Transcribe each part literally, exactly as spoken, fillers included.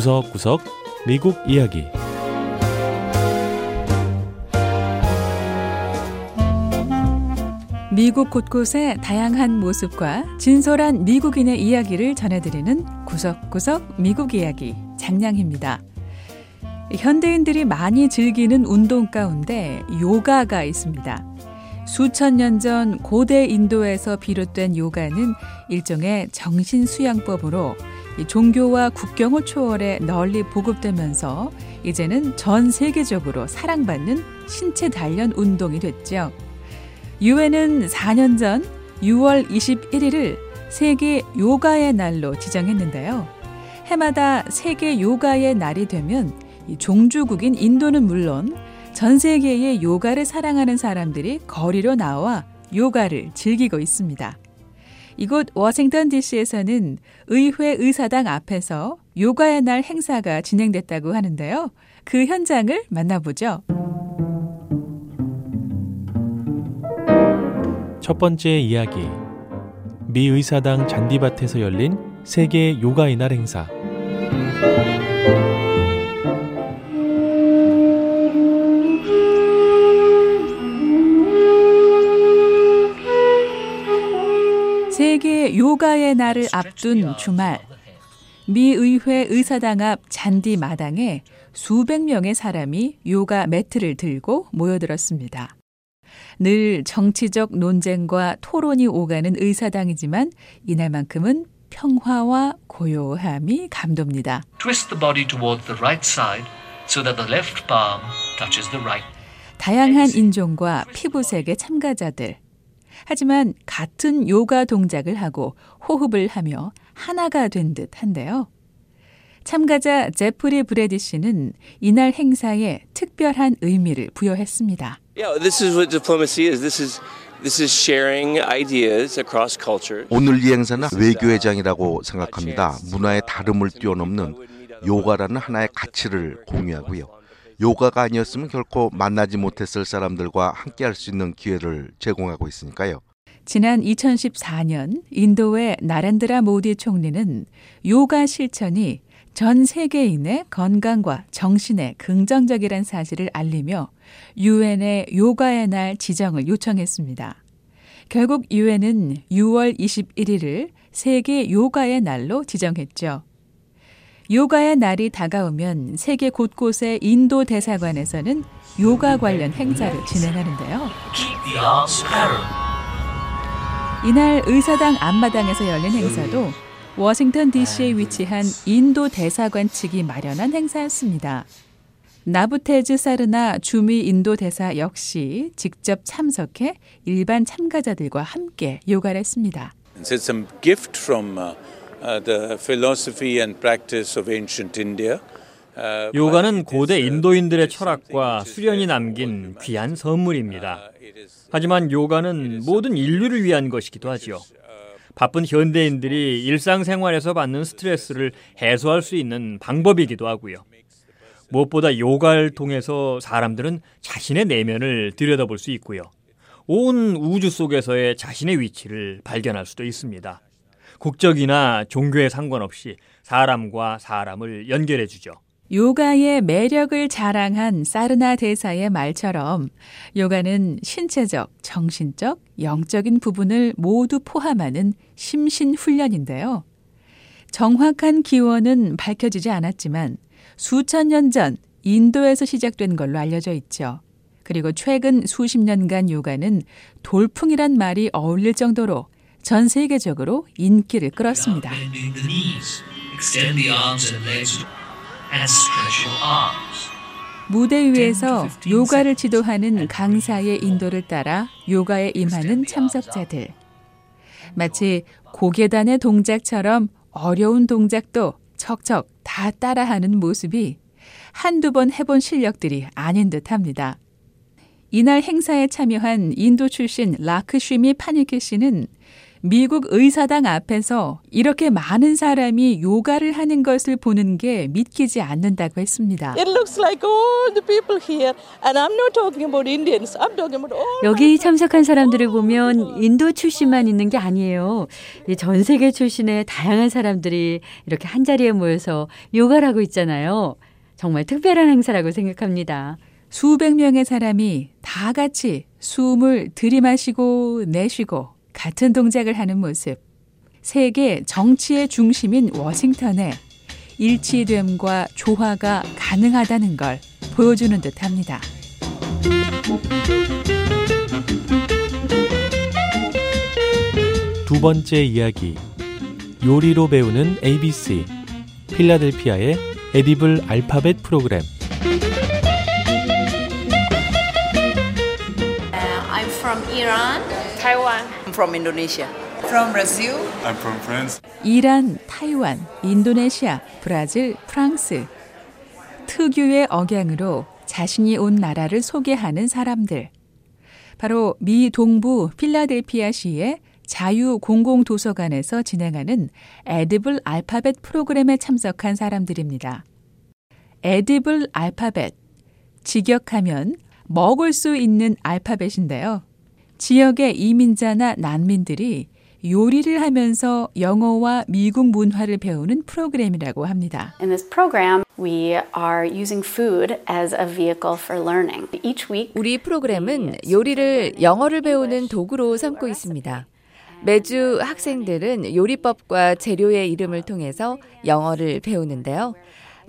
구석구석 미국 이야기. 미국 곳곳의 다양한 모습과 진솔한 미국인의 이야기를 전해드리는 구석구석 미국 이야기 장량희입니다. 현대인들이 많이 즐기는 운동 가운데 요가가 있습니다. 수천 년 전 고대 인도에서 비롯된 요가는 일종의 정신수양법으로 종교와 국경을 초월해 널리 보급되면서 이제는 전 세계적으로 사랑받는 신체 단련 운동이 됐죠. 유엔은 사 년 전 유월 이십일일을 세계 요가의 날로 지정했는데요. 해마다 세계 요가의 날이 되면 종주국인 인도는 물론 전 세계의 요가를 사랑하는 사람들이 거리로 나와 요가를 즐기고 있습니다. 이곳 워싱턴 디 씨에서는 의회 의사당 앞에서 요가의 날 행사가 진행됐다고 하는데요. 그 현장을 만나보죠. 첫 번째 이야기. 미 의사당 잔디밭에서 열린 세계 요가의 날 행사. 세계 요가의 날을 앞둔 주말, 미 의회 의사당 앞 잔디 마당에 수백 명의 사람이 요가 매트를 들고 모여들었습니다. 늘 정치적 논쟁과 토론이 오가는 의사당이지만 이날만큼은 평화와 고요함이 감돕니다. Twist the body towards the right side so that the left palm touches the right. 다양한 인종과 피부색의 참가자들. 하지만 같은 요가 동작을 하고 호흡을 하며 하나가 된 듯 한데요. 참가자 제프리 브레디 씨는 이날 행사에 특별한 의미를 부여했습니다. Yeah, this is what diplomacy is. This is this is sharing ideas across cultures. 오늘 이 행사는 외교의 장이라고 생각합니다. 문화의 다름을 뛰어넘는 요가라는 하나의 가치를 공유하고요. 요가가 아니었으면 결코 만나지 못했을 사람들과 함께할 수 있는 기회를 제공하고 있으니까요. 지난 이천십사 년 인도의 나렌드라 모디 총리는 요가 실천이 전 세계인의 건강과 정신에 긍정적이란 사실을 알리며 유엔의 요가의 날 지정을 요청했습니다. 결국 유엔은 유월 이십일일을 세계 요가의 날로 지정했죠. 요가의 날이 다가오면 세계 곳곳의 인도 대사관에서는 요가 관련 행사를 진행하는데요. 이날 의사당 앞마당에서 열린 행사도 워싱턴 디 씨에 위치한 인도 대사관 측이 마련한 행사였습니다. 나부테즈 사르나 주미 인도 대사 역시 직접 참석해 일반 참가자들과 함께 요가를 했습니다. The philosophy and practice of ancient India. 요가는 고대 인도인들의 철학과 수련이 남긴 귀한 선물입니다. 하지만 요가는 모든 인류를 위한 것이기도 하죠. 바쁜 현대인들이 일상생활에서 받는 스트레스를 해소할 수 있는 방법이기도 하고요. 무엇보다 요가를 통해서 사람들은 자신의 내면을 들여다볼 수 있고요. 온 우주 속에서의 자신의 위치를 발견할 수도 있습니다. 국적이나 종교에 상관없이 사람과 사람을 연결해 주죠. 요가의 매력을 자랑한 사르나 대사의 말처럼 요가는 신체적, 정신적, 영적인 부분을 모두 포함하는 심신훈련인데요. 정확한 기원은 밝혀지지 않았지만 수천 년 전 인도에서 시작된 걸로 알려져 있죠. 그리고 최근 수십 년간 요가는 돌풍이란 말이 어울릴 정도로 전 세계적으로 인기를 끌었습니다. 무대 위에서 요가를 지도하는 강사의 인도를 따라 요가에 임하는 참석자들. 마치 고계단의 동작처럼 어려운 동작도 척척 다 따라하는 모습이 한두 번 해본 실력들이 아닌 듯합니다. 이날 행사에 참여한 인도 출신 라크슈미 파니케 씨는 미국 의사당 앞에서 이렇게 많은 사람이 요가를 하는 것을 보는 게 믿기지 않는다고 했습니다. 여기 참석한 사람들을 보면 인도 출신만 있는 게 아니에요. 전 세계 출신의 다양한 사람들이 이렇게 한자리에 모여서 요가를 하고 있잖아요. 정말 특별한 행사라고 생각합니다. 수백 명의 사람이 다 같이 숨을 들이마시고 내쉬고 같은 동작을 하는 모습. 세계 정치의 중심인 워싱턴에 일치됨과 조화가 가능하다는 걸 보여주는 듯합니다. 두 번째 이야기. 요리로 배우는 에이비씨. 필라델피아의 에디블 알파벳 프로그램. 이란, 타이완, 인도네시아, 브라질, 프랑스. 특유의 억양으로 자신이 온 나라를 소개하는 사람들. 바로 미 동부 필라델피아시의 자유공공도서관에서 진행하는 에디블 알파벳 프로그램에 참석한 사람들입니다. 에디블 알파벳, 직역하면 먹을 수 있는 알파벳인데요. 지역의 이민자나 난민들이 요리를 하면서 영어와 미국 문화를 배우는 프로그램이라고 합니다. In this program, we are using food as a vehicle for learning. Each week, 우리 프로그램은 요리를 영어를 배우는 도구로 삼고 있습니다. 매주 학생들은 요리법과 재료의 이름을 통해서 영어를 배우는데요.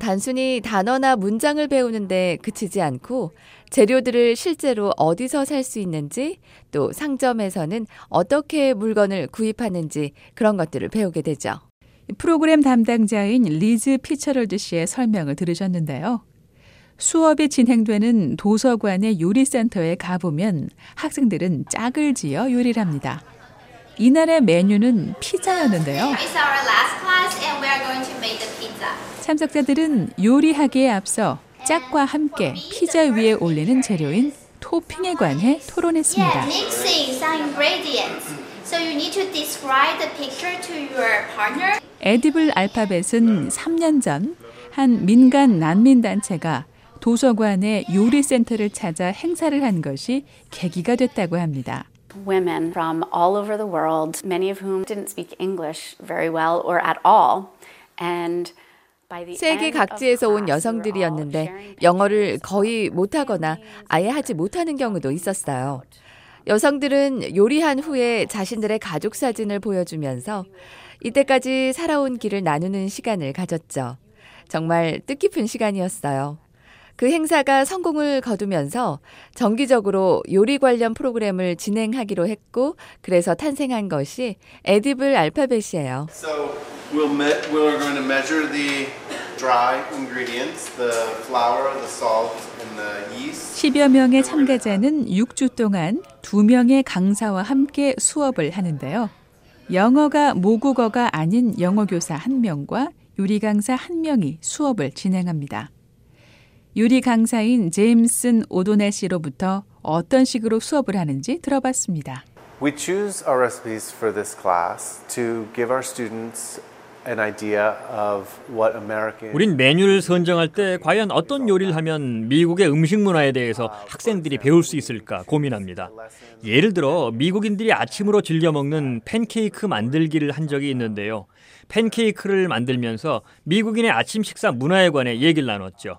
단순히 단어나 문장을 배우는데 그치지 않고 재료들을 실제로 어디서 살 수 있는지, 또 상점에서는 어떻게 물건을 구입하는지 그런 것들을 배우게 되죠. 프로그램 담당자인 리즈 피처럴드 씨의 설명을 들으셨는데요. 수업이 진행되는 도서관의 요리센터에 가보면 학생들은 짝을 지어 요리를 합니다. 이날의 메뉴는 피자였는데요. 참석자들은 요리하기에 앞서 짝과 함께 피자 위에 올리는 재료인 토핑에 관해 토론했습니다. 에디블 알파벳은 삼 년 전 한 민간 난민단체가 도서관의 요리센터를 찾아 행사를 한 것이 계기가 됐다고 합니다. Women from all over the world, many of whom didn't speak English very well or at all, and 세계 각지에서 온 여성들이었는데 영어를 거의 못하거나 아예 하지 못하는 경우도 있었어요. 여성들은 요리한 후에 자신들의 가족 사진을 보여주면서 이때까지 살아온 길을 나누는 시간을 가졌죠. 정말 뜻깊은 시간이었어요. 그 행사가 성공을 거두면서 정기적으로 요리 관련 프로그램을 진행하기로 했고, 그래서 탄생한 것이 에디블 알파벳이에요. So we'll me- we're going to measure the dry ingredients, the flour, the salt, and the yeast. 십여 명의 참가자는 육 주 동안 두 명의 강사와 함께 수업을 하는데요. 영어가 모국어가 아닌 영어 교사 한 명과 요리 강사 한 명이 수업을 진행합니다. 요리 강사인 제임슨 오도넬 씨로부터 어떤 식으로 수업을 하는지 들어봤습니다. We choose our recipes for this class to give our students an idea of what American. 우린 메뉴를 선정할 때 과연 어떤 요리를 하면 미국의 음식 문화에 대해서 학생들이 배울 수 있을까 고민합니다. 예를 들어 미국인들이 아침으로 즐겨 먹는 팬케이크 만들기를 한 적이 있는데요. 팬케이크를 만들면서 미국인의 아침 식사 문화에 관해 얘기를 나눴죠.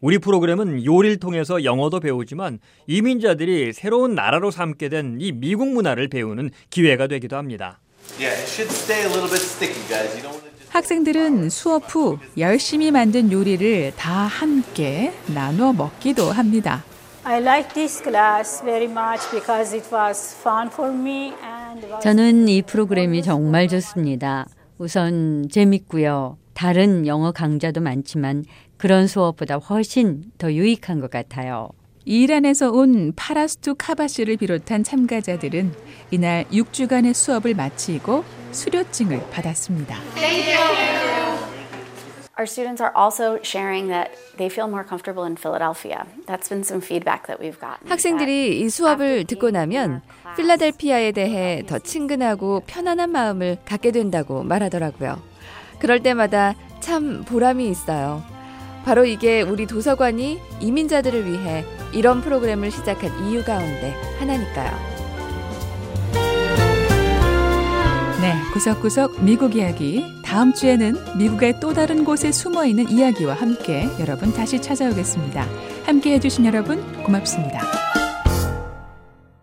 우리 프로그램은 요리를 통해서 영어도 배우지만 이민자들이 새로운 나라로 삼게 된 이 미국 문화를 배우는 기회가 되기도 합니다. 학생들은 수업 후 열심히 만든 요리를 다 함께 나눠 먹기도 합니다. 저는 이 프로그램이 정말 좋습니다. 우선 재밌고요. 다른 영어 강좌도 많지만 그런 수업보다 훨씬 더 유익한 것 같아요. 이란에서 온 파라스투 카바 씨를 비롯한 참가자들은 이날 육 주간의 수업을 마치고 수료증을 받았습니다. Our students are also sharing that they feel more comfortable in Philadelphia. That's been some feedback that we've gotten. 학생들이 이 수업을 듣고 나면 필라델피아에 대해 더 친근하고 편안한 마음을 갖게 된다고 말하더라고요. 그럴 때마다 참 보람이 있어요. 바로 이게 우리 도서관이 이민자들을 위해 이런 프로그램을 시작한 이유 가운데 하나니까요. 네, 구석구석 미국 이야기. 다음 주에는 미국의 또 다른 곳에 숨어있는 이야기와 함께 여러분 다시 찾아오겠습니다. 함께해 주신 여러분 고맙습니다.